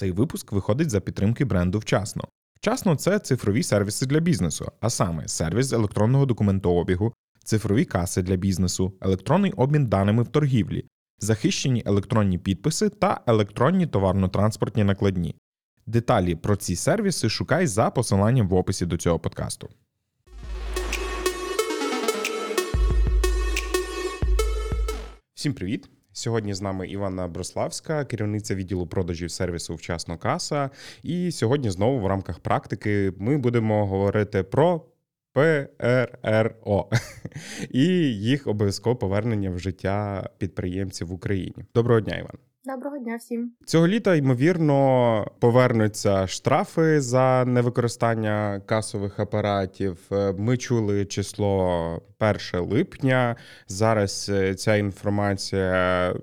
Цей випуск виходить за підтримки бренду «Вчасно». «Вчасно» – це цифрові сервіси для бізнесу, а саме сервіс електронного документообігу, цифрові каси для бізнесу, електронний обмін даними в торгівлі, захищені електронні підписи та електронні товарно-транспортні накладні. Деталі про ці сервіси шукай за посиланням в описі до цього подкасту. Всім привіт! Сьогодні з нами Іванна Брославська, керівниця відділу продажів сервісу «Вчасно.Каса». І сьогодні знову в рамках практики ми будемо говорити про ПРРО і їх обов'язкове повернення в життя підприємців в Україні. Доброго дня, Іван. Доброго дня всім. Цього літа, ймовірно, повернуться штрафи за невикористання касових апаратів. Ми чули число 1 липня. Зараз ця інформація,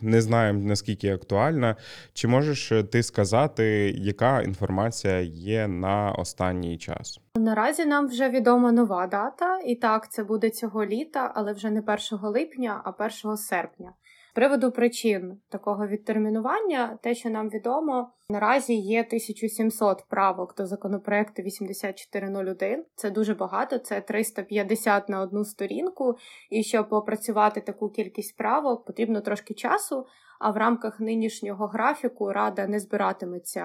не знаємо, наскільки актуальна. Чи можеш ти сказати, яка інформація є на останній час? Наразі нам вже відома нова дата. І так, це буде цього літа, але вже не 1 липня, а 1 серпня. З приводу причин такого відтермінування, те, що нам відомо, наразі є 1700 правок до законопроекту 8401. Це дуже багато, це 350 на одну сторінку. І щоб опрацювати таку кількість правок, потрібно трошки часу, а в рамках нинішнього графіку Рада не збиратиметься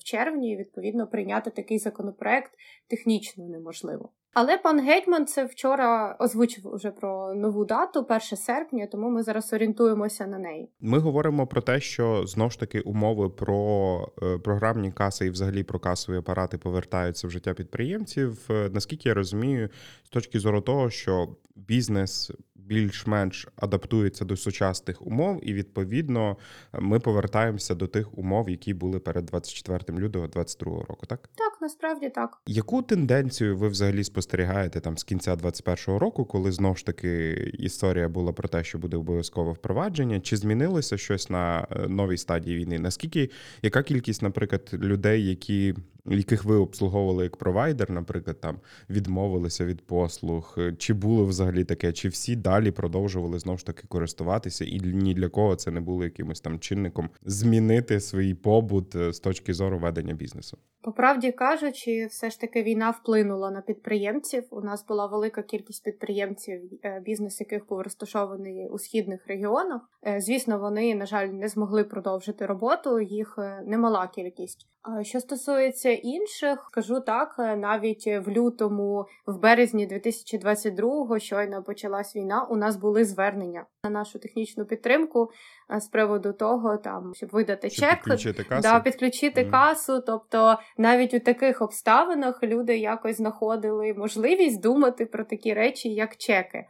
в червні, і, відповідно, прийняти такий законопроект технічно неможливо. Але пан Гетманцев вчора озвучив уже про нову дату, 1 серпня, тому ми зараз орієнтуємося на неї. Ми говоримо про те, що, знову ж таки, умови про програмні каси і взагалі про касові апарати повертаються в життя підприємців. Наскільки я розумію, з точки зору того, що бізнес більш-менш адаптується до сучасних умов, і, відповідно, ми повертаємося до тих умов, які були перед 24 лютого 2022 року, так? Так, насправді так. Яку тенденцію ви взагалі спостерігаєте там з кінця 2021 року, коли, знову ж таки, історія була про те, що буде обов'язкове впровадження? Чи змінилося щось на новій стадії війни? Наскільки, яка кількість, наприклад, людей, яких ви обслуговували як провайдер, наприклад, там відмовилися від послуг, чи було взагалі таке, чи всі далі продовжували знову ж таки користуватися, і ні для кого це не було якимось там чинником змінити свій побут з точки зору ведення бізнесу? По правді кажучи, все ж таки війна вплинула на підприємців. У нас була велика кількість підприємців, бізнес яких був розташований у східних регіонах. Звісно, вони, на жаль, не змогли продовжити роботу, їх немала кількість. Що стосується інших, скажу так, навіть в березні 2022-го, щойно почалась війна, у нас були звернення на нашу технічну підтримку з приводу того, щоб видати чек, підключити касу. Тобто навіть у таких обставинах люди якось знаходили можливість думати про такі речі, як чеки.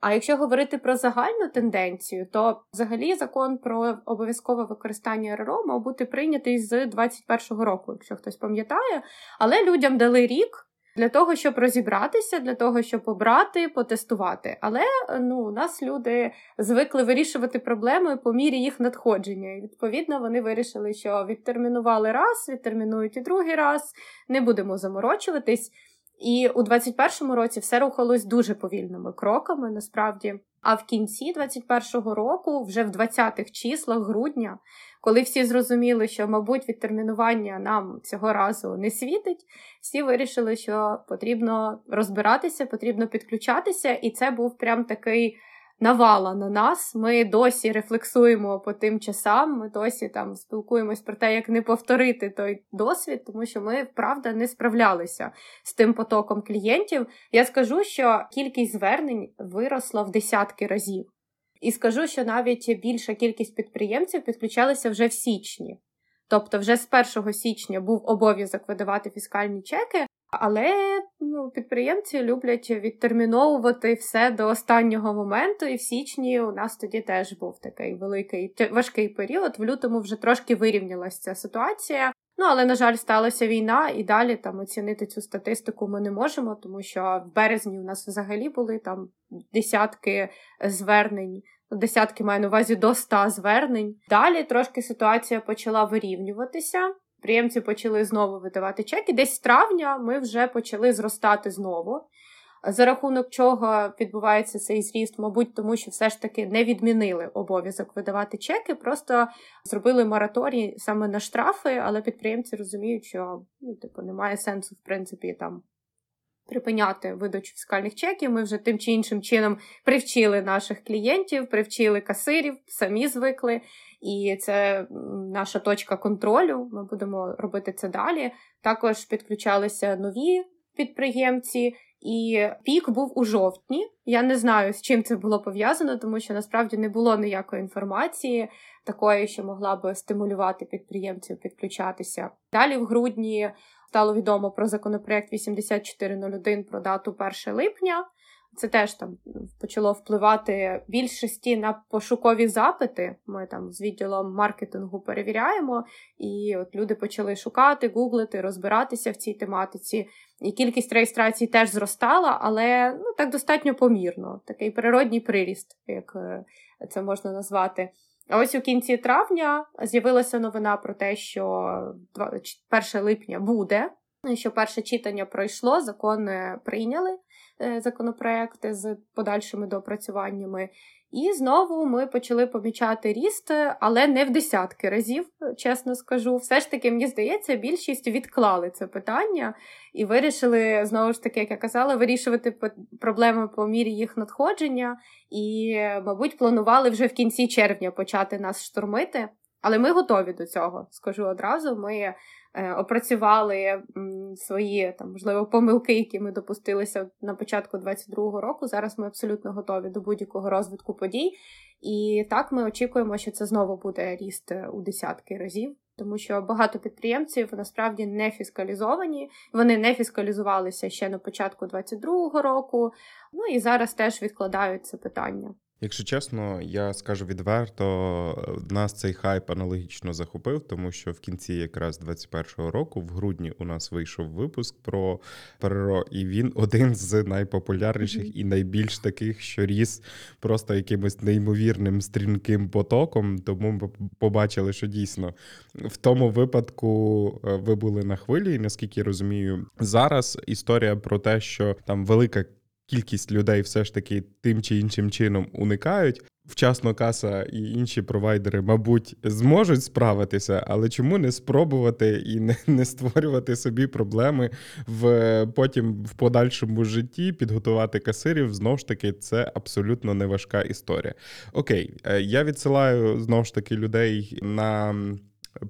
А якщо говорити про загальну тенденцію, то взагалі закон про обов'язкове використання РРО мав бути прийнятий з 2021 року, якщо хтось пам'ятає. Але людям дали рік для того, щоб розібратися, для того, щоб обрати, потестувати. Але у нас люди звикли вирішувати проблеми по мірі їх надходження. І, відповідно, вони вирішили, що відтермінували раз, відтермінують і другий раз, не будемо заморочуватись. І у 2021 році все рухалось дуже повільними кроками, насправді. А в кінці 2021 року, вже в 20-х числах грудня, коли всі зрозуміли, що, мабуть, відтермінування нам цього разу не світить, всі вирішили, що потрібно розбиратися, потрібно підключатися, і це був прям такий навала на нас. Ми досі рефлексуємо по тим часам, ми досі спілкуємось про те, як не повторити той досвід, тому що ми, правда, не справлялися з тим потоком клієнтів. Я скажу, що кількість звернень виросла в десятки разів. І скажу, що навіть більша кількість підприємців підключалися вже в січні. Тобто вже з 1 січня був обов'язок видавати фіскальні чеки, але підприємці люблять відтерміновувати все до останнього моменту, і в січні у нас тоді теж був такий великий, важкий період. В лютому вже трошки вирівнялася ця ситуація, але, на жаль, сталася війна, і далі оцінити цю статистику ми не можемо, тому що в березні у нас взагалі були десятки звернень, до 100 звернень. Далі трошки ситуація почала вирівнюватися. Підприємці почали знову видавати чеки. Десь з травня ми вже почали зростати знову. за рахунок чого відбувається цей зріст, мабуть, тому що все ж таки не відмінили обов'язок видавати чеки, просто зробили мораторій саме на штрафи, але підприємці розуміють, що немає сенсу, в принципі, там припиняти видачу фіскальних чеків. Ми вже тим чи іншим чином привчили наших клієнтів, привчили касирів, самі звикли. І це наша точка контролю, ми будемо робити це далі. Також підключалися нові підприємці, і пік був у жовтні. Я не знаю, з чим це було пов'язано, тому що насправді не було ніякої інформації такої, що могла би стимулювати підприємців підключатися. Далі в грудні стало відомо про законопроект 8401 про дату 1 липня. Це теж там почало впливати більшості на пошукові запити. Ми там з відділом маркетингу перевіряємо, і от люди почали шукати, гуглити, розбиратися в цій тематиці. І кількість реєстрацій теж зростала, але так достатньо помірно. Такий природній приріст, як це можна назвати. А ось у кінці травня з'явилася новина про те, що 1 липня буде, що перше читання пройшло, закон прийняли, законопроекти з подальшими доопрацюваннями. І знову ми почали помічати ріст, але не в десятки разів, чесно скажу. Все ж таки, мені здається, більшість відклали це питання і вирішили, знову ж таки, як я казала, вирішувати проблеми по мірі їх надходження. І, мабуть, планували вже в кінці червня почати нас штурмити. Але ми готові до цього, скажу одразу. Ми опрацювали свої, можливо, помилки, які ми допустилися на початку 2022 року. Зараз ми абсолютно готові до будь-якого розвитку подій. І так ми очікуємо, що це знову буде ріст у десятки разів. Тому що багато підприємців насправді не фіскалізовані. Вони не фіскалізувалися ще на початку 2022 року. І зараз теж відкладають це питання. Якщо чесно, я скажу відверто, нас цей хайп аналогічно захопив, тому що в кінці якраз 21-го року, в грудні у нас вийшов випуск про ПРРО, і він один з найпопулярніших і найбільш таких, що ріс просто якимось неймовірним стрімким потоком, тому ми побачили, що дійсно в тому випадку ви були на хвилі, і, наскільки я розумію, зараз історія про те, що там велика кількість людей все ж таки тим чи іншим чином уникають. Вчасно.Каса і інші провайдери, мабуть, зможуть справитися, але чому не спробувати і не створювати собі проблеми потім в подальшому житті, підготувати касирів, знову ж таки, це абсолютно неважка історія. Окей, я відсилаю, знову ж таки, людей на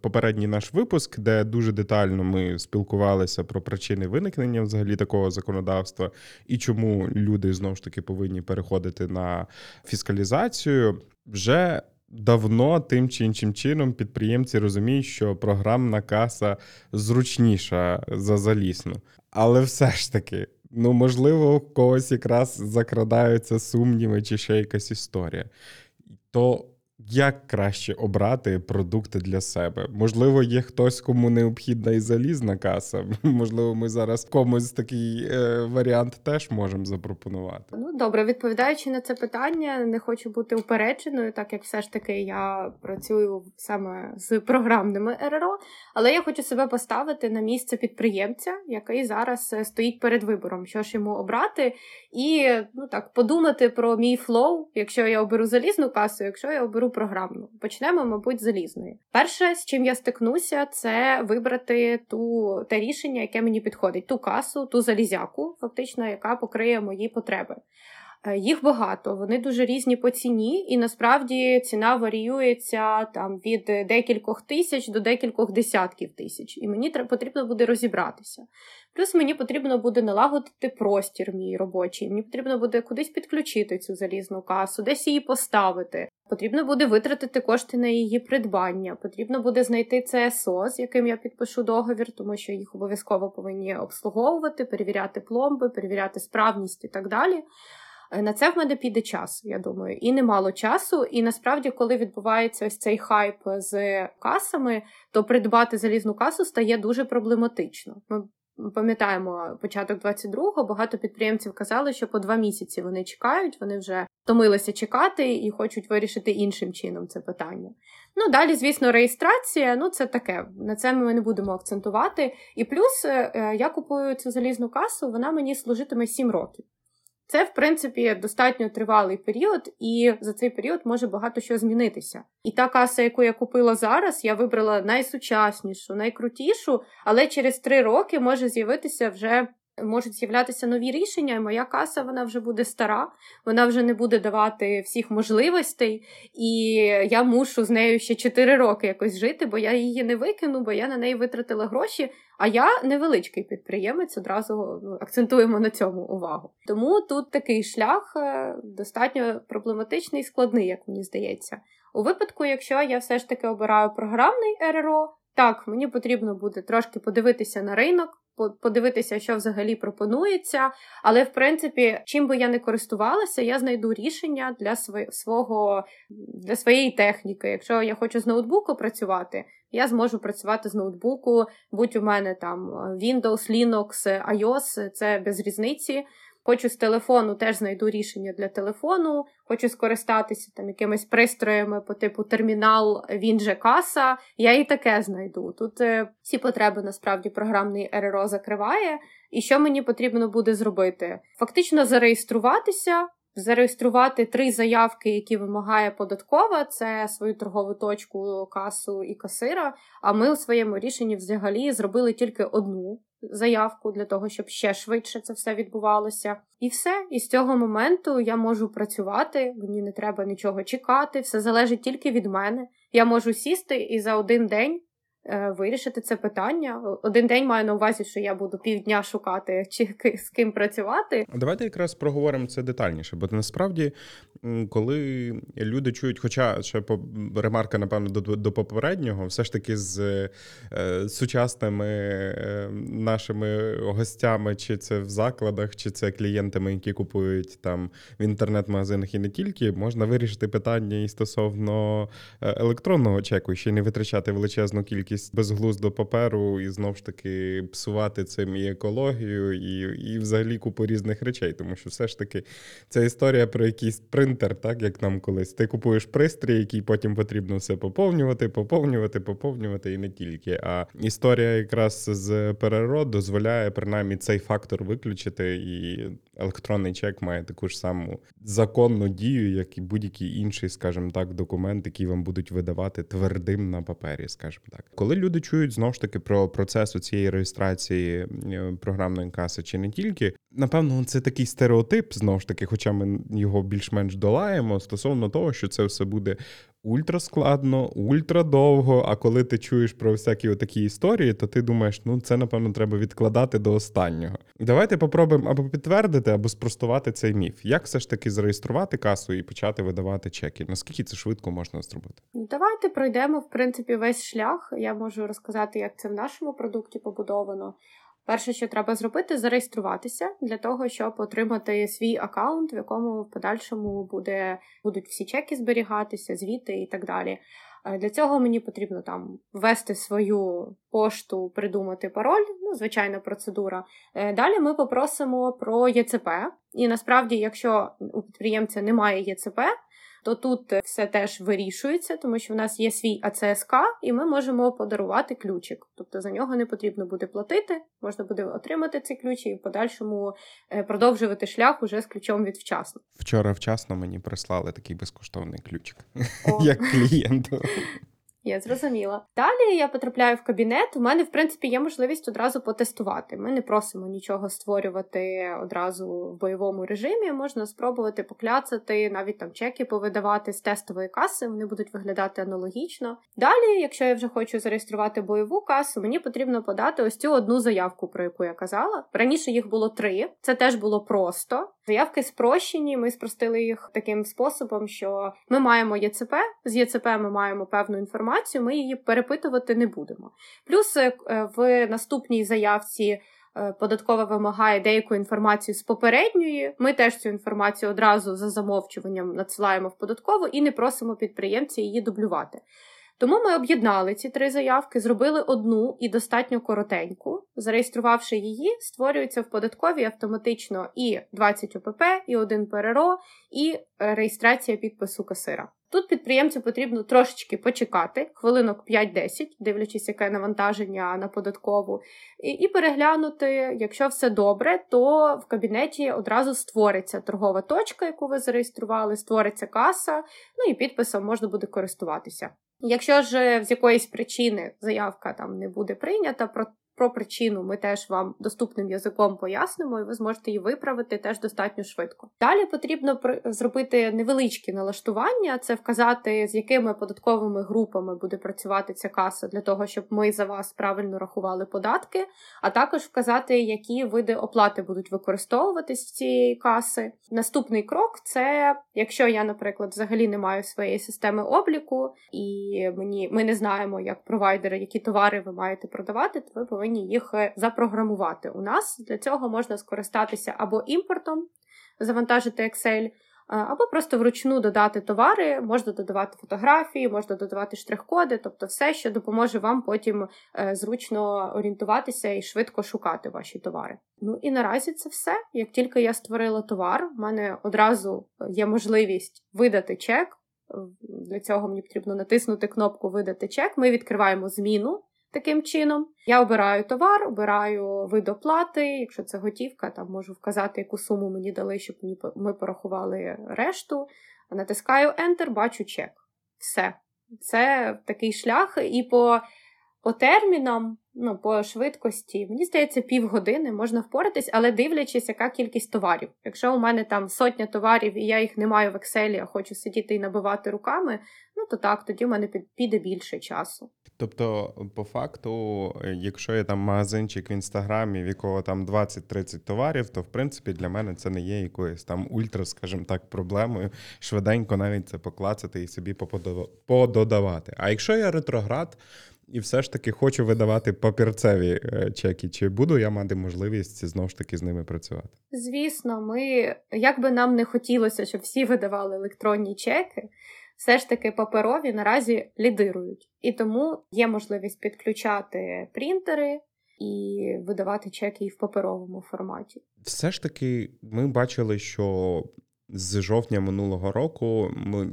попередній наш випуск, де дуже детально ми спілкувалися про причини виникнення взагалі такого законодавства і чому люди, знову ж таки, повинні переходити на фіскалізацію. Вже давно тим чи іншим чином підприємці розуміють, що програмна каса зручніша за залісну. Але все ж таки, можливо, в когось якраз закрадаються сумніви чи ще якась історія. То як краще обрати продукти для себе? Можливо, є хтось, кому необхідна і залізна каса. Можливо, ми зараз комусь такий варіант теж можемо запропонувати. Добре, відповідаючи на це питання, не хочу бути упередженою, так як все ж таки я працюю саме з програмними РРО, але я хочу себе поставити на місце підприємця, який зараз стоїть перед вибором, що ж йому обрати, і подумати про мій флоу, якщо я оберу залізну касу, якщо я оберу програмну. Почнемо, мабуть, з залізної. Перше, з чим я стикнуся, це вибрати те рішення, яке мені підходить. Ту касу, ту залізяку, фактично, яка покриє мої потреби. Їх багато, вони дуже різні по ціні, і насправді ціна варіюється від декількох тисяч до декількох десятків тисяч. І мені потрібно буде розібратися. Плюс мені потрібно буде налагодити простір мій робочий, мені потрібно буде кудись підключити цю залізну касу, десь її поставити. Потрібно буде витратити кошти на її придбання, потрібно буде знайти ЦСО, з яким я підпишу договір, тому що їх обов'язково повинні обслуговувати, перевіряти пломби, перевіряти справність і так далі. На це в мене піде час, я думаю, і немало часу, і насправді, коли відбувається ось цей хайп з касами, то придбати залізну касу стає дуже проблематично. Ми пам'ятаємо початок 22-го, багато підприємців казали, що по 2 місяці вони чекають, вони вже втомилися чекати і хочуть вирішити іншим чином це питання. Далі, звісно, реєстрація, це таке, на це ми не будемо акцентувати. І плюс, я купую цю залізну касу, вона мені служитиме 7 років. Це, в принципі, достатньо тривалий період, і за цей період може багато що змінитися. І та каса, яку я купила зараз, я вибрала найсучаснішу, найкрутішу, але через 3 роки можуть з'являтися нові рішення, і моя каса, вона вже буде стара, вона вже не буде давати всіх можливостей, і я мушу з нею ще 4 роки якось жити, бо я її не викину, бо я на неї витратила гроші, а я невеличкий підприємець, одразу акцентуємо на цьому увагу. Тому тут такий шлях достатньо проблематичний і складний, як мені здається. У випадку, якщо я все ж таки обираю програмний РРО, так, мені потрібно буде трошки подивитися на ринок, подивитися, що взагалі пропонується, але, в принципі, чим би я не користувалася, я знайду рішення для своєї техніки. Якщо я хочу з ноутбуку працювати, я зможу працювати з ноутбуку, будь у мене там Windows, Linux, iOS, це без різниці. Хочу з телефону, теж знайду рішення для телефону, хочу скористатися там якимись пристроями по типу термінал, він же каса, я і таке знайду. Тут всі потреби, насправді, програмний РРО закриває. І що мені потрібно буде зробити? Фактично зареєструватися, зареєструвати 3 заявки, які вимагає податкова, це свою торгову точку, касу і касира, а ми у своєму рішенні взагалі зробили тільки 1 заявку для того, щоб ще швидше це все відбувалося. І все. І з цього моменту я можу працювати, мені не треба нічого чекати, все залежить тільки від мене. Я можу сісти і за 1 день вирішити це питання. 1 день маю на увазі, що я буду півдня шукати, чи з ким працювати. Давайте якраз проговоримо це детальніше, бо насправді, коли люди чують, хоча ще ремарка, напевно, до попереднього, все ж таки з сучасними нашими гостями, чи це в закладах, чи це клієнтами, які купують там в інтернет-магазинах і не тільки, можна вирішити питання і стосовно електронного чеку, ще не витрачати величезну кількість безглуздо паперу і, знов ж таки, псувати цим і екологію, і взагалі купу різних речей, тому що все ж таки це історія про якийсь принтер, так, як нам колись. Ти купуєш пристрій, який потім потрібно все поповнювати і не тільки. А історія якраз з ПРРО дозволяє принаймні цей фактор виключити, і електронний чек має таку ж саму законну дію, як і будь-який інший, скажімо так, документ, який вам будуть видавати твердим на папері, скажімо так. Коли люди чують, знову ж таки, про процес цієї реєстрації програмної каси чи не тільки, напевно, це такий стереотип, знову ж таки, хоча ми його більш-менш долаємо, стосовно того, що це все буде ультраскладно, ультрадовго, а коли ти чуєш про всякі отакі історії, то ти думаєш, це, напевно, треба відкладати до останнього. Давайте попробуємо або підтвердити, або спростувати цей міф. Як все ж таки зареєструвати касу і почати видавати чеки? Наскільки це швидко можна зробити? Давайте пройдемо, в принципі, весь шлях. Я можу розказати, як це в нашому продукті побудовано. Перше, що треба зробити, зареєструватися для того, щоб отримати свій акаунт, в якому в подальшому будуть всі чеки зберігатися, звіти і так далі. Для цього мені потрібно там ввести свою пошту, придумати пароль, звичайна процедура. Далі ми попросимо про ЄЦП. І насправді, якщо у підприємця немає ЄЦП, то тут все теж вирішується, тому що в нас є свій АЦСК, і ми можемо подарувати ключик. Тобто за нього не потрібно буде платити, можна буде отримати ці ключі і в подальшому продовжувати шлях уже з ключом від вчасно. Вчора вчасно мені прислали такий безкоштовний ключик, як клієнту. Я зрозуміла. Далі я потрапляю в кабінет, у мене, в принципі, є можливість одразу потестувати. Ми не просимо нічого створювати одразу в бойовому режимі, можна спробувати покляцати, навіть там чеки повидавати з тестової каси, вони будуть виглядати аналогічно. Далі, якщо я вже хочу зареєструвати бойову касу, мені потрібно подати ось цю 1 заявку, про яку я казала. Раніше їх було 3, це теж було просто. Заявки спрощені, ми спростили їх таким способом, що ми маємо ЄЦП, з ЄЦП ми маємо певну інформацію, ми її перепитувати не будемо. Плюс в наступній заявці податкова вимагає деяку інформацію з попередньої, ми теж цю інформацію одразу за замовчуванням надсилаємо в податкову і не просимо підприємця її дублювати. Тому ми об'єднали ці 3 заявки, зробили 1 і достатньо коротеньку. Зареєструвавши її, створюється в податковій автоматично і 20 ОПП, і 1 ПРРО, і реєстрація підпису касира. Тут підприємцю потрібно трошечки почекати, хвилинок 5-10, дивлячись, яке навантаження на податкову, і переглянути, якщо все добре, то в кабінеті одразу створиться торгова точка, яку ви зареєстрували, створиться каса, ну і підписом можна буде користуватися. Якщо ж з якоїсь причини заявка там не буде прийнята, про причину ми теж вам доступним язиком пояснимо, і ви зможете її виправити теж достатньо швидко. Далі потрібно зробити невеличкі налаштування, це вказати, з якими податковими групами буде працювати ця каса, для того, щоб ми за вас правильно рахували податки, а також вказати, які види оплати будуть використовуватись в цієї каси. Наступний крок – це, якщо я, наприклад, взагалі не маю своєї системи обліку, і ми не знаємо, як провайдери, які товари ви маєте продавати, то ви повинні їх запрограмувати у нас. Для цього можна скористатися або імпортом, завантажити Excel, або просто вручну додати товари, можна додавати фотографії, можна додавати штрих-коди, тобто все, що допоможе вам потім зручно орієнтуватися і швидко шукати ваші товари. Ну і наразі це все. Як тільки я створила товар, в мене одразу є можливість видати чек. Для цього мені потрібно натиснути кнопку «Видати чек». Ми відкриваємо зміну. Таким чином, я обираю товар, обираю вид оплати, якщо це готівка, там можу вказати, яку суму мені дали, щоб ми порахували решту, натискаю Enter, бачу чек. Все. Це такий шлях, і по термінам, по швидкості, мені здається, півгодини можна впоратись, але дивлячись, яка кількість товарів. Якщо у мене там 100 товарів, і я їх не маю в Excel, а хочу сидіти і набивати руками, то так, тоді в мене піде більше часу. Тобто, по факту, якщо є там магазинчик в Інстаграмі, в якого там 20-30 товарів, то, в принципі, для мене це не є якоюсь там ультра, скажімо так, проблемою. Швиденько навіть це поклацати і собі пододавати. А якщо я ретроград, і все ж таки хочу видавати папірцеві чеки. Чи буду я мати можливість знову ж таки з ними працювати? Звісно, як би нам не хотілося, щоб всі видавали електронні чеки, все ж таки паперові наразі лідирують. І тому є можливість підключати принтери і видавати чеки і в паперовому форматі. Все ж таки ми бачили, що з жовтня минулого року,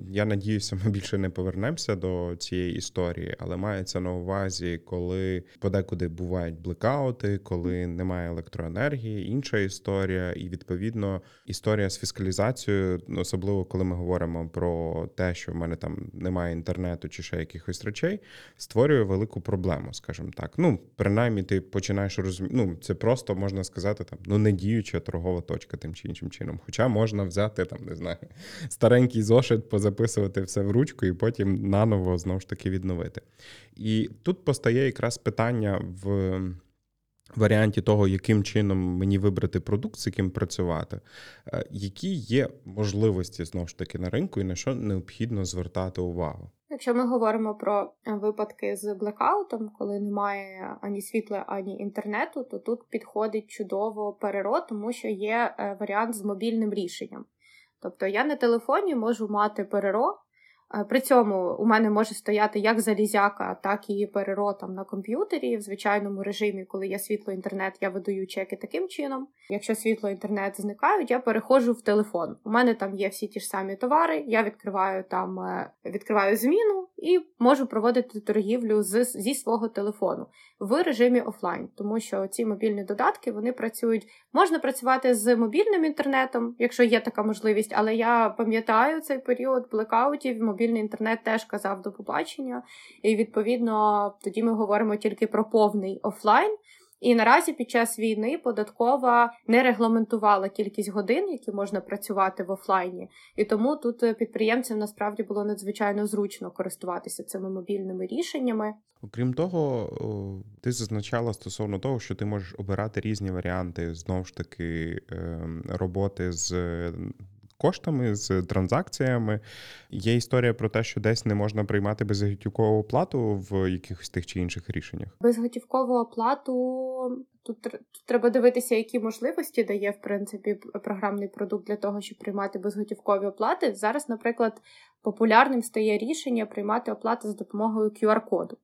я надіюся, ми більше не повернемося до цієї історії, але мається на увазі, коли подекуди бувають блекаути, коли немає електроенергії, інша історія, і, відповідно, історія з фіскалізацією, особливо, коли ми говоримо про те, що в мене там немає інтернету чи ще якихось речей, створює велику проблему, скажімо так. Принаймні, ти починаєш розуміти, це просто, можна сказати, там, недіюча торгова точка тим чи іншим чином, хоча можна взяти старенький зошит, позаписувати все в ручку і потім наново, знову ж таки, відновити. І тут постає якраз питання в варіанті того, яким чином мені вибрати продукт, з яким працювати, які є можливості, знову ж таки, на ринку і на що необхідно звертати увагу. Якщо ми говоримо про випадки з блекаутом, коли немає ані світла, ані інтернету, то тут підходить чудово ПРРО, тому що є варіант з мобільним рішенням. Тобто я на телефоні можу мати ПРРО, при цьому у мене може стояти як залізяка, так і ПРРО там на комп'ютері. В звичайному режимі, коли є світло-інтернет, я видаю чеки таким чином. Якщо світло-інтернет зникають, я переходжу в телефон. У мене там є всі ті ж самі товари, я відкриваю зміну і можу проводити торгівлю зі свого телефону в режимі офлайн, тому що ці мобільні додатки, вони працюють. Можна працювати з мобільним інтернетом, якщо є така можливість, але я пам'ятаю цей період блекаутів, мобільний інтернет теж казав «до побачення», і, відповідно, тоді ми говоримо тільки про повний офлайн. І наразі під час війни податкова не регламентувала кількість годин, які можна працювати в офлайні, і тому тут підприємцям насправді було надзвичайно зручно користуватися цими мобільними рішеннями. Окрім того, ти зазначала стосовно того, що ти можеш обирати різні варіанти, знову ж таки, роботи з коштами, з транзакціями. Є історія про те, що десь не можна приймати безготівкову оплату в якихось тих чи інших рішеннях. Безготівкову оплату тут треба дивитися, які можливості дає, в принципі, програмний продукт для того, щоб приймати безготівкові оплати. Зараз, наприклад, популярним стає рішення приймати оплати за допомогою QR-коду.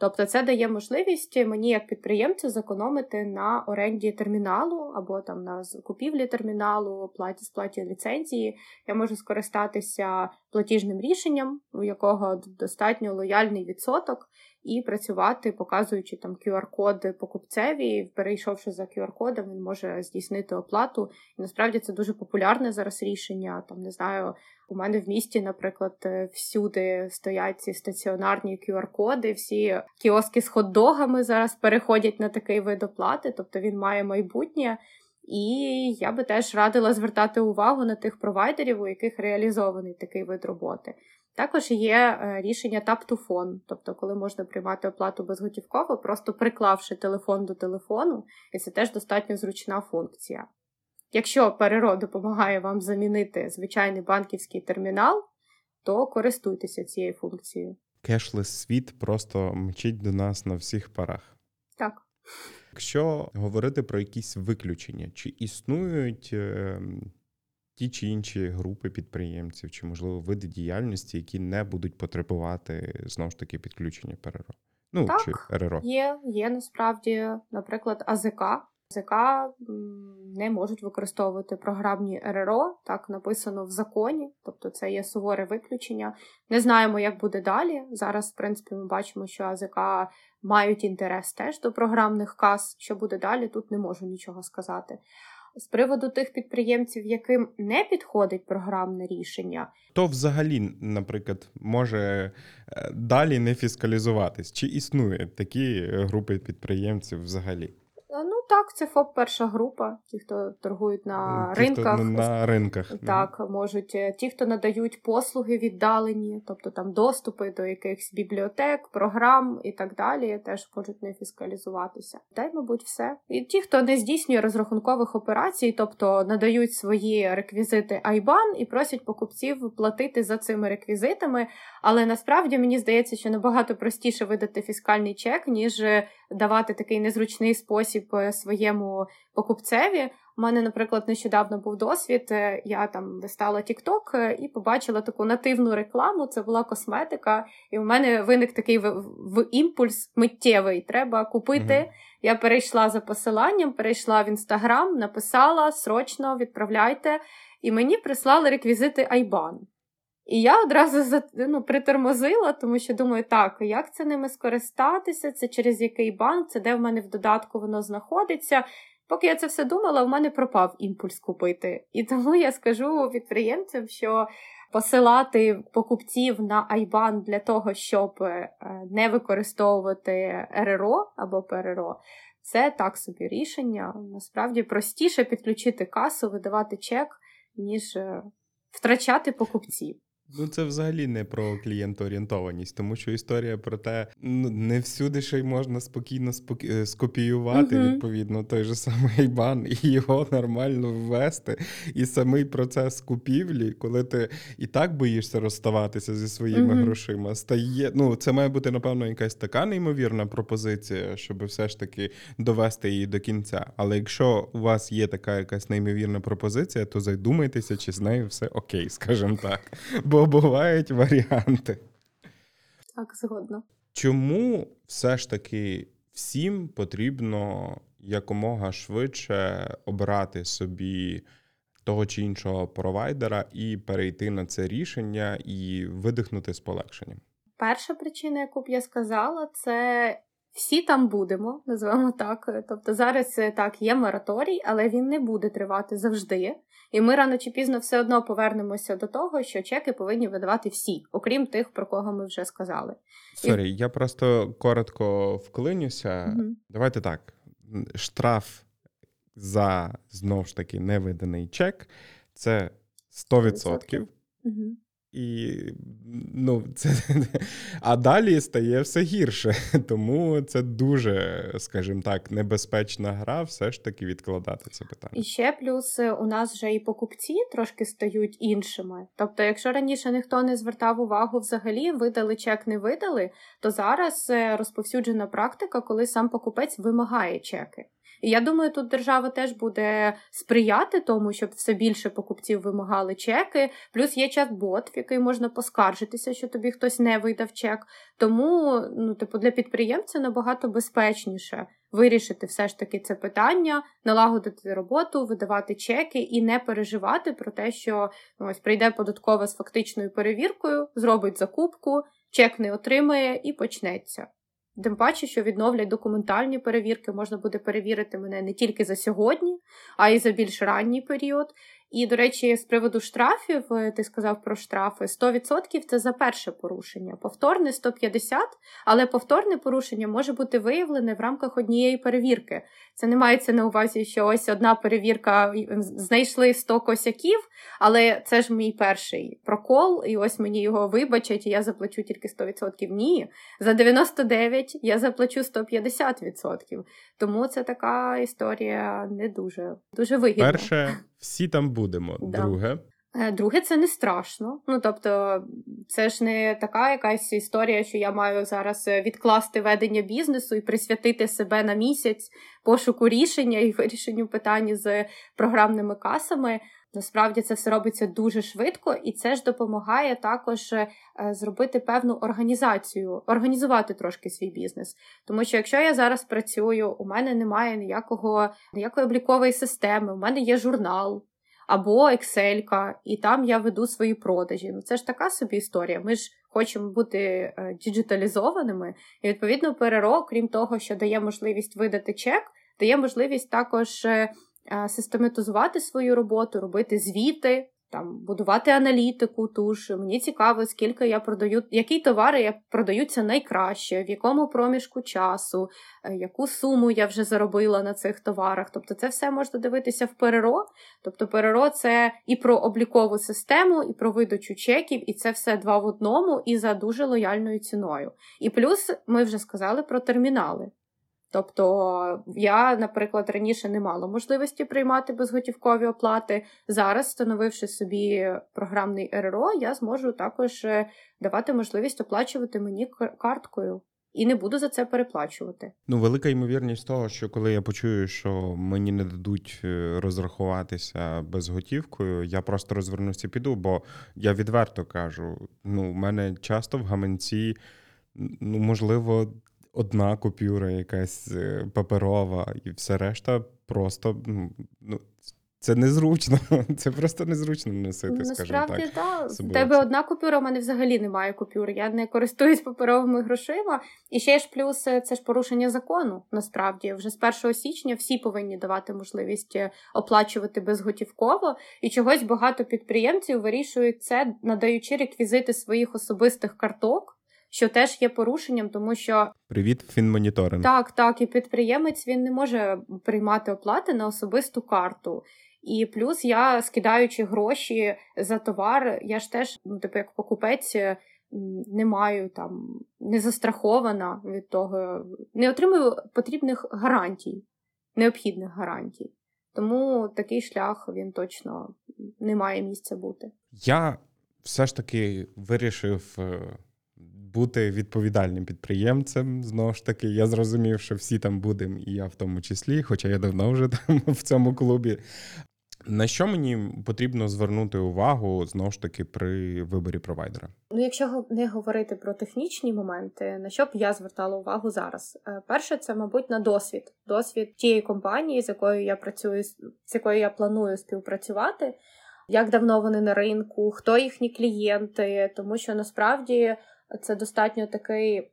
Тобто це дає можливість мені як підприємцю зекономити на оренді терміналу або там на купівлі терміналу, сплаті ліцензії. Я можу скористатися платіжним рішенням, у якого достатньо лояльний відсоток, і працювати, показуючи там QR-код покупцеві, перейшовши за QR-кодом, він може здійснити оплату. І насправді це дуже популярне зараз рішення. Там, не знаю, у мене в місті, наприклад, всюди стоять ці стаціонарні QR-коди, всі кіоски з хот-догами зараз переходять на такий вид оплати, тобто він має майбутнє. І я би теж радила звертати увагу на тих провайдерів, у яких реалізований такий вид роботи. Також є рішення Tap to Phone, тобто коли можна приймати оплату безготівково, просто приклавши телефон до телефону, і це теж достатньо зручна функція. Якщо ПРРО допомагає вам замінити звичайний банківський термінал, то користуйтеся цією функцією. Кешлес світ просто мчить до нас на всіх парах. Так. Якщо говорити про якісь виключення, чи існують ті чи інші групи підприємців, чи, можливо, види діяльності, які не будуть потребувати, знову ж таки, підключення ПРРО? Ну, так, чи РРО? Є насправді, наприклад, АЗК. АЗК не можуть використовувати програмні РРО, так написано в законі, тобто це є суворе виключення. Не знаємо, як буде далі. Зараз, в принципі, ми бачимо, що АЗК мають інтерес теж до програмних кас. Що буде далі, тут не можу нічого сказати. З приводу тих підприємців, яким не підходить програмне рішення. То взагалі, наприклад, може далі не фіскалізуватись? Чи існують такі групи підприємців взагалі? Ну так, це ФОП перша група, ті, хто торгують на ринках. Так, можуть. Ті, хто надають послуги віддалені, тобто там доступи до якихось бібліотек, програм і так далі, теж можуть не фіскалізуватися. Та й, мабуть, все. І ті, хто не здійснює розрахункових операцій, тобто надають свої реквізити IBAN і просять покупців платити за цими реквізитами, але насправді мені здається, що набагато простіше видати фіскальний чек, ніж давати такий незручний спосіб своєму покупцеві. У мене, наприклад, нещодавно був досвід, я там листала TikTok і побачила таку нативну рекламу, це була косметика, і в мене виник такий імпульс миттєвий, треба купити. Я перейшла за посиланням, перейшла в Instagram, написала, срочно відправляйте, і мені прислали реквізити IBAN. І я одразу притормозила, тому що думаю, так, як це ними скористатися, це через який банк, це де в мене в додатку воно знаходиться. Поки я це все думала, в мене пропав імпульс купити. І тому я скажу підприємцям, що посилати покупців на IBAN для того, щоб не використовувати РРО або ПРРО, це так собі рішення. Насправді простіше підключити касу, видавати чек, ніж втрачати покупців. Ну, це взагалі не про клієнтоорієнтованість, тому що історія про те, не всюди ще й можна спокійно скопіювати, відповідно, той же самий бан і його нормально ввести. І самий процес купівлі, коли ти і так боїшся розставатися зі своїми грошима, стає... Ну, це має бути, напевно, якась така неймовірна пропозиція, щоб все ж таки довести її до кінця. Але якщо у вас є така якась неймовірна пропозиція, то задумайтеся, чи з нею все окей, скажімо так. Бо бувають варіанти. Так, згодно. Чому все ж таки всім потрібно якомога швидше обрати собі того чи іншого провайдера і перейти на це рішення і видихнути з полегшенням? Перша причина, яку б я сказала, це всі там будемо, називаємо так. Тобто зараз, так, є мораторій, але він не буде тривати завжди. І ми рано чи пізно все одно повернемося до того, що чеки повинні видавати всі, окрім тих, про кого ми вже сказали. Сорі, я просто коротко вклинюся. Давайте так, штраф за, знову ж таки, невиданий чек – це 100%. І, а далі стає все гірше, тому це дуже, скажімо так, небезпечна гра, все ж таки відкладати це питання. І ще плюс у нас вже і покупці трошки стають іншими. Тобто, якщо раніше ніхто не звертав увагу взагалі, видали чек, не видали, то зараз розповсюджена практика, коли сам покупець вимагає чеки. І я думаю, тут держава теж буде сприяти тому, щоб все більше покупців вимагали чеки. Плюс є чат-бот, в який можна поскаржитися, що тобі хтось не видав чек. Тому, для підприємця набагато безпечніше вирішити все ж таки це питання, налагодити роботу, видавати чеки і не переживати про те, що прийде податкова з фактичною перевіркою, зробить закупку, чек не отримає і почнеться. Тим паче, що відновлять документальні перевірки, можна буде перевірити мене не тільки за сьогодні, а й за більш ранній період. І, до речі, з приводу штрафів, ти сказав про штрафи, 100% це за перше порушення, повторне 150%, але повторне порушення може бути виявлене в рамках однієї перевірки. Це не мається на увазі, що ось одна перевірка, знайшли 100 косяків, але це ж мій перший прокол, і ось мені його вибачать, і я заплачу тільки 100%. Ні, за 99% я заплачу 150%. Тому це така історія не дуже, дуже вигідна. Перше, всі там будемо. Да. Друге, це не страшно. Це ж не така якась історія, що я маю зараз відкласти ведення бізнесу і присвятити себе на місяць пошуку рішення і вирішенню питань з програмними касами. Насправді це все робиться дуже швидко, і це ж допомагає також зробити певну організацію, організувати трошки свій бізнес. Тому що якщо я зараз працюю, у мене немає ніякої облікової системи, у мене є журнал або екселька, і там я веду свої продажі. Це ж така собі історія. Ми ж хочемо бути діджиталізованими, і відповідно ПРРО, крім того, що дає можливість видати чек, дає можливість також систематизувати свою роботу, робити звіти, будувати аналітику, тож мені цікаво, скільки я продаю, які товари я продаються найкраще, в якому проміжку часу, яку суму я вже заробила на цих товарах. Це все можна дивитися в ПРРО. ПРРО – це і про облікову систему, і про видачу чеків, і це все два в одному, і за дуже лояльною ціною. І плюс ми вже сказали про термінали. Я, наприклад, раніше не мала можливості приймати безготівкові оплати. Зараз, встановивши собі програмний РРО, я зможу також давати можливість оплачувати мені карткою. І не буду за це переплачувати. Велика ймовірність того, що коли я почую, що мені не дадуть розрахуватися безготівкою, я просто розвернуся і піду, бо я відверто кажу, в мене часто в гаманці, можливо, одна купюра якась паперова і все решта просто, це незручно, це просто незручно носити, скажімо так. Насправді, в тебе одна купюра, в мене взагалі немає купюр, я не користуюсь паперовими грошима. І ще ж плюс, це ж порушення закону, насправді. Вже з 1 січня всі повинні давати можливість оплачувати безготівково, і чогось багато підприємців вирішують це, надаючи реквізити своїх особистих карток, що теж є порушенням, тому що... Привіт, фінмоніторинг. Так, і підприємець, він не може приймати оплати на особисту карту. І плюс я, скидаючи гроші за товар, я ж теж, як покупець, не маю, не застрахована від того, не отримую потрібних гарантій, необхідних гарантій. Тому такий шлях, він точно не має місця бути. Я все ж таки вирішив... бути відповідальним підприємцем, знову ж таки. Я зрозумів, що всі там будемо, і я в тому числі, хоча я давно вже там в цьому клубі. На що мені потрібно звернути увагу, знову ж таки, при виборі провайдера? Якщо не говорити про технічні моменти, на що б я звертала увагу зараз? Перше, це, мабуть, на досвід. Досвід тієї компанії, з якою я працюю, з якою я планую співпрацювати, як давно вони на ринку, хто їхні клієнти, тому що, насправді, це достатньо такий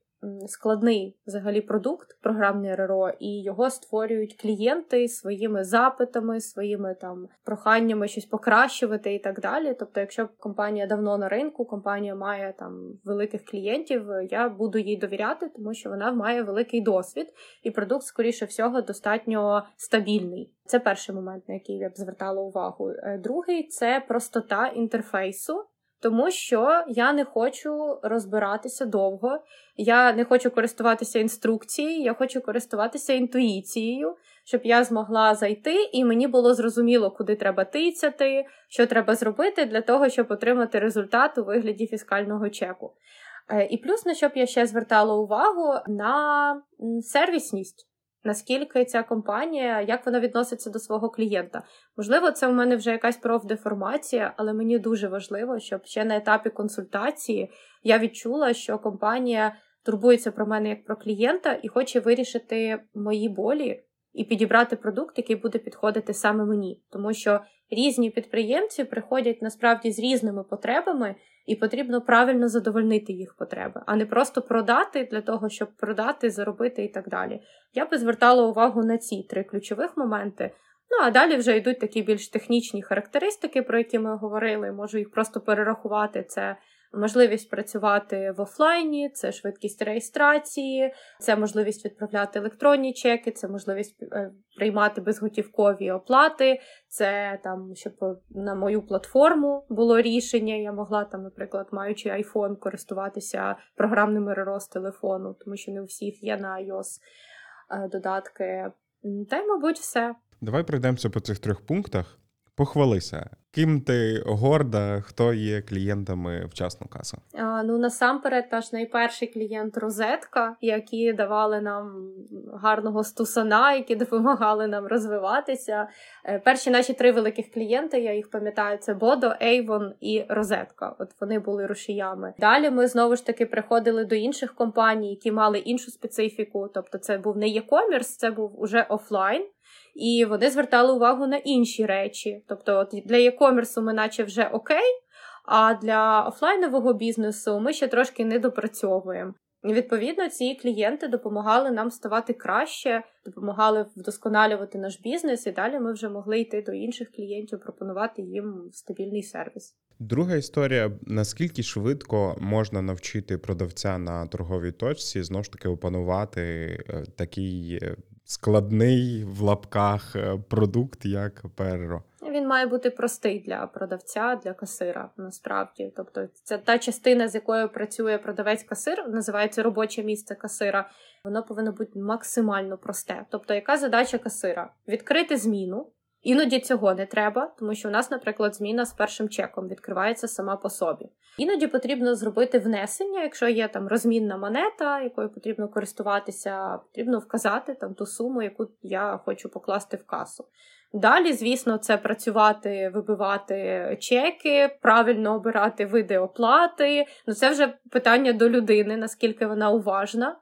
складний взагалі продукт, програмне РРО, і його створюють клієнти своїми запитами, своїми проханнями щось покращувати і так далі. Якщо компанія давно на ринку, компанія має великих клієнтів, я буду їй довіряти, тому що вона має великий досвід, і продукт, скоріше всього, достатньо стабільний. Це перший момент, на який я б звертала увагу. Другий – це простота інтерфейсу. Тому що я не хочу розбиратися довго, я не хочу користуватися інструкцією, я хочу користуватися інтуїцією, щоб я змогла зайти і мені було зрозуміло, куди треба тицяти, що треба зробити для того, щоб отримати результат у вигляді фіскального чеку. І плюс, на що б я ще звертала увагу, на сервісність. наскільки ця компанія, як вона відноситься до свого клієнта. Можливо, це в мене вже якась профдеформація, але мені дуже важливо, щоб ще на етапі консультації я відчула, що компанія турбується про мене як про клієнта і хоче вирішити мої болі і підібрати продукт, який буде підходити саме мені. Тому що різні підприємці приходять насправді з різними потребами, і потрібно правильно задовольнити їх потреби, а не просто продати для того, щоб продати, заробити і так далі. Я би звертала увагу на ці 3 ключових моменти. Ну, а далі вже йдуть такі більш технічні характеристики, про які ми говорили, можу їх просто перерахувати. Це можливість працювати в офлайні, це швидкість реєстрації, це можливість відправляти електронні чеки, це можливість приймати безготівкові оплати, це там, щоб на мою платформу було рішення, я могла там, наприклад, маючи iPhone, користуватися програмним РРО з телефону, тому що не у всіх є на iOS додатки. Та й, мабуть, все. Давай пройдемося по цих 3 пунктах. Похвалися. Ким ти горда, хто є клієнтами Вчасно.Каса? Ну, насамперед, наш найперший клієнт Розетка, які давали нам гарного стусана, які допомагали нам розвиватися. Перші наші 3 великих клієнти, я їх пам'ятаю, це Bodo, Avon і Розетка. От вони були рушіями. Далі ми знову ж таки приходили до інших компаній, які мали іншу специфіку. Тобто це був не e-commerce, це був уже офлайн. І вони звертали увагу на інші речі. Тобто для e-commerce ми наче вже окей, а для офлайнового бізнесу ми ще трошки недопрацьовуємо. І відповідно ці клієнти допомагали нам ставати краще, допомагали вдосконалювати наш бізнес, і далі ми вже могли йти до інших клієнтів, пропонувати їм стабільний сервіс. Друга історія, наскільки швидко можна навчити продавця на торговій точці, знову ж таки опанувати такий складний, в лапках, продукт, як ПРРО. Він має бути простий для продавця, для касира, насправді. Тобто це та частина, з якою працює продавець-касир, називається робоче місце касира, воно повинно бути максимально просте. Тобто яка задача касира? Відкрити зміну. Іноді цього не треба, тому що у нас, наприклад, зміна з першим чеком відкривається сама по собі. Іноді потрібно зробити внесення, якщо є там розмінна монета, якою потрібно користуватися, потрібно вказати там ту суму, яку я хочу покласти в касу. Далі, звісно, це працювати, вибивати чеки, правильно обирати види оплати. Ну це вже питання до людини, наскільки вона уважна,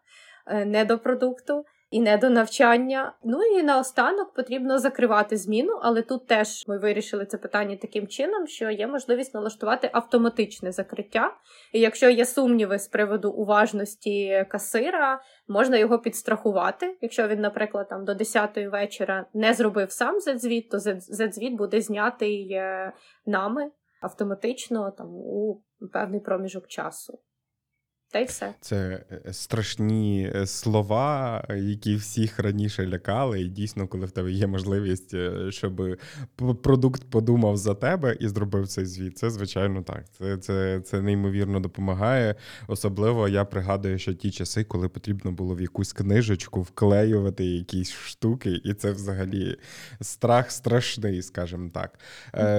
не до продукту. І не до навчання. Ну і наостанок потрібно закривати зміну, але тут теж ми вирішили це питання таким чином, що є можливість налаштувати автоматичне закриття. І якщо є сумніви з приводу уважності касира, можна його підстрахувати. Якщо він, наприклад, там до 10-ї вечора не зробив сам задзвіт, то задзвіт буде знятий нами автоматично там у певний проміжок часу. Та й все. Це страшні слова, які всіх раніше лякали. І дійсно, коли в тебе є можливість, щоб продукт подумав за тебе і зробив цей звіт, це, звичайно, так. Це неймовірно допомагає. Особливо я пригадую, що ті часи, коли потрібно було в якусь книжечку вклеювати якісь штуки, і це взагалі страх страшний, скажімо так.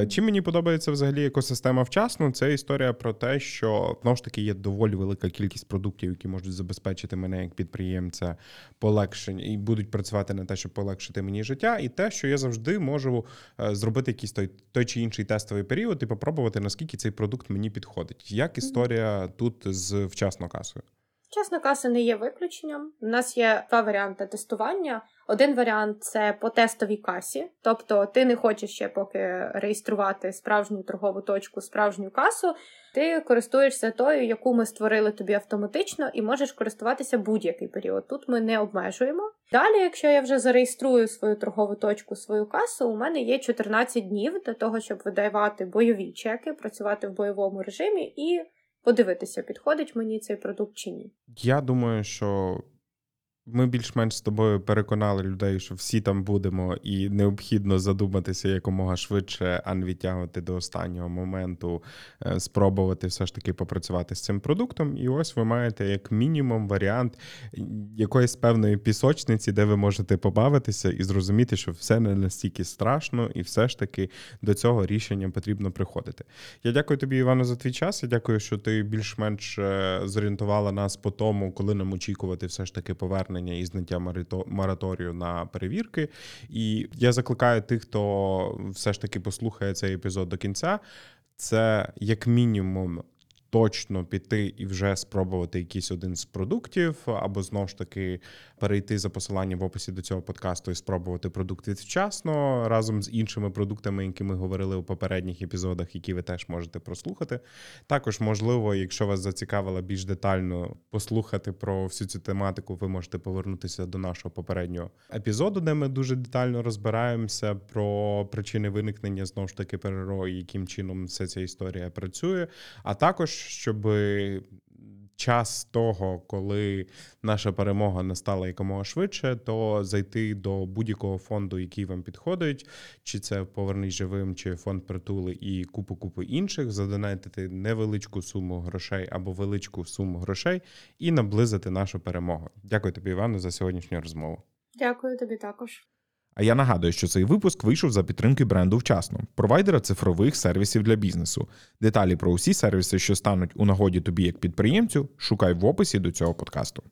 Чим мені подобається взагалі екосистема Вчасно, це історія про те, що, знову ж таки, є доволі велика кількість продуктів, які можуть забезпечити мене як підприємця полегшення і будуть працювати на те, щоб полегшити мені життя, і те, що я завжди можу зробити якийсь той чи інший тестовий період і попробувати, наскільки цей продукт мені підходить. Як історія тут з Вчасно.Касою? Вчасно.Каса не є виключенням. У нас є 2 варіанти тестування. Один варіант – це по тестовій касі, тобто ти не хочеш ще поки реєструвати справжню торгову точку, справжню касу, ти користуєшся тою, яку ми створили тобі автоматично, і можеш користуватися будь-який період. Тут ми не обмежуємо. Далі, якщо я вже зареєструю свою торгову точку, свою касу, у мене є 14 днів для того, щоб видавати бойові чеки, працювати в бойовому режимі і подивитися, підходить мені цей продукт чи ні. Я думаю, що ми більш-менш з тобою переконали людей, що всі там будемо і необхідно задуматися якомога швидше, а не відтягувати до останнього моменту, спробувати все ж таки попрацювати з цим продуктом. І ось ви маєте як мінімум варіант якоїсь певної пісочниці, де ви можете побавитися і зрозуміти, що все не настільки страшно і все ж таки до цього рішення потрібно приходити. Я дякую тобі, Івано, за твій час. Я дякую, що ти більш-менш зорієнтувала нас по тому, коли нам очікувати все ж таки повернення повернення і зняття мораторію на перевірки. І я закликаю тих, хто все ж таки послухає цей епізод до кінця, це як мінімум точно піти і вже спробувати якийсь один з продуктів, або знову ж таки перейти за посиланням в описі до цього подкасту і спробувати продукти вчасно разом з іншими продуктами, які ми говорили у попередніх епізодах, які ви теж можете прослухати. Також, можливо, якщо вас зацікавило більш детально послухати про всю цю тематику, ви можете повернутися до нашого попереднього епізоду, де ми дуже детально розбираємося про причини виникнення, знову ж таки, ПРРО і яким чином вся ця історія працює. А також щоб час того, коли наша перемога настала якомога швидше, то зайти до будь-якого фонду, який вам підходить, чи це «Повернись живим», чи фонд «Притули» і купу-купу інших, задонатити невеличку суму грошей або величку суму грошей і наблизити нашу перемогу. Дякую тобі, Івано, за сьогоднішню розмову. Дякую тобі також. А я нагадую, що цей випуск вийшов за підтримки бренду «Вчасно», провайдера цифрових сервісів для бізнесу. Деталі про усі сервіси, що стануть у нагоді тобі як підприємцю, шукай в описі до цього подкасту.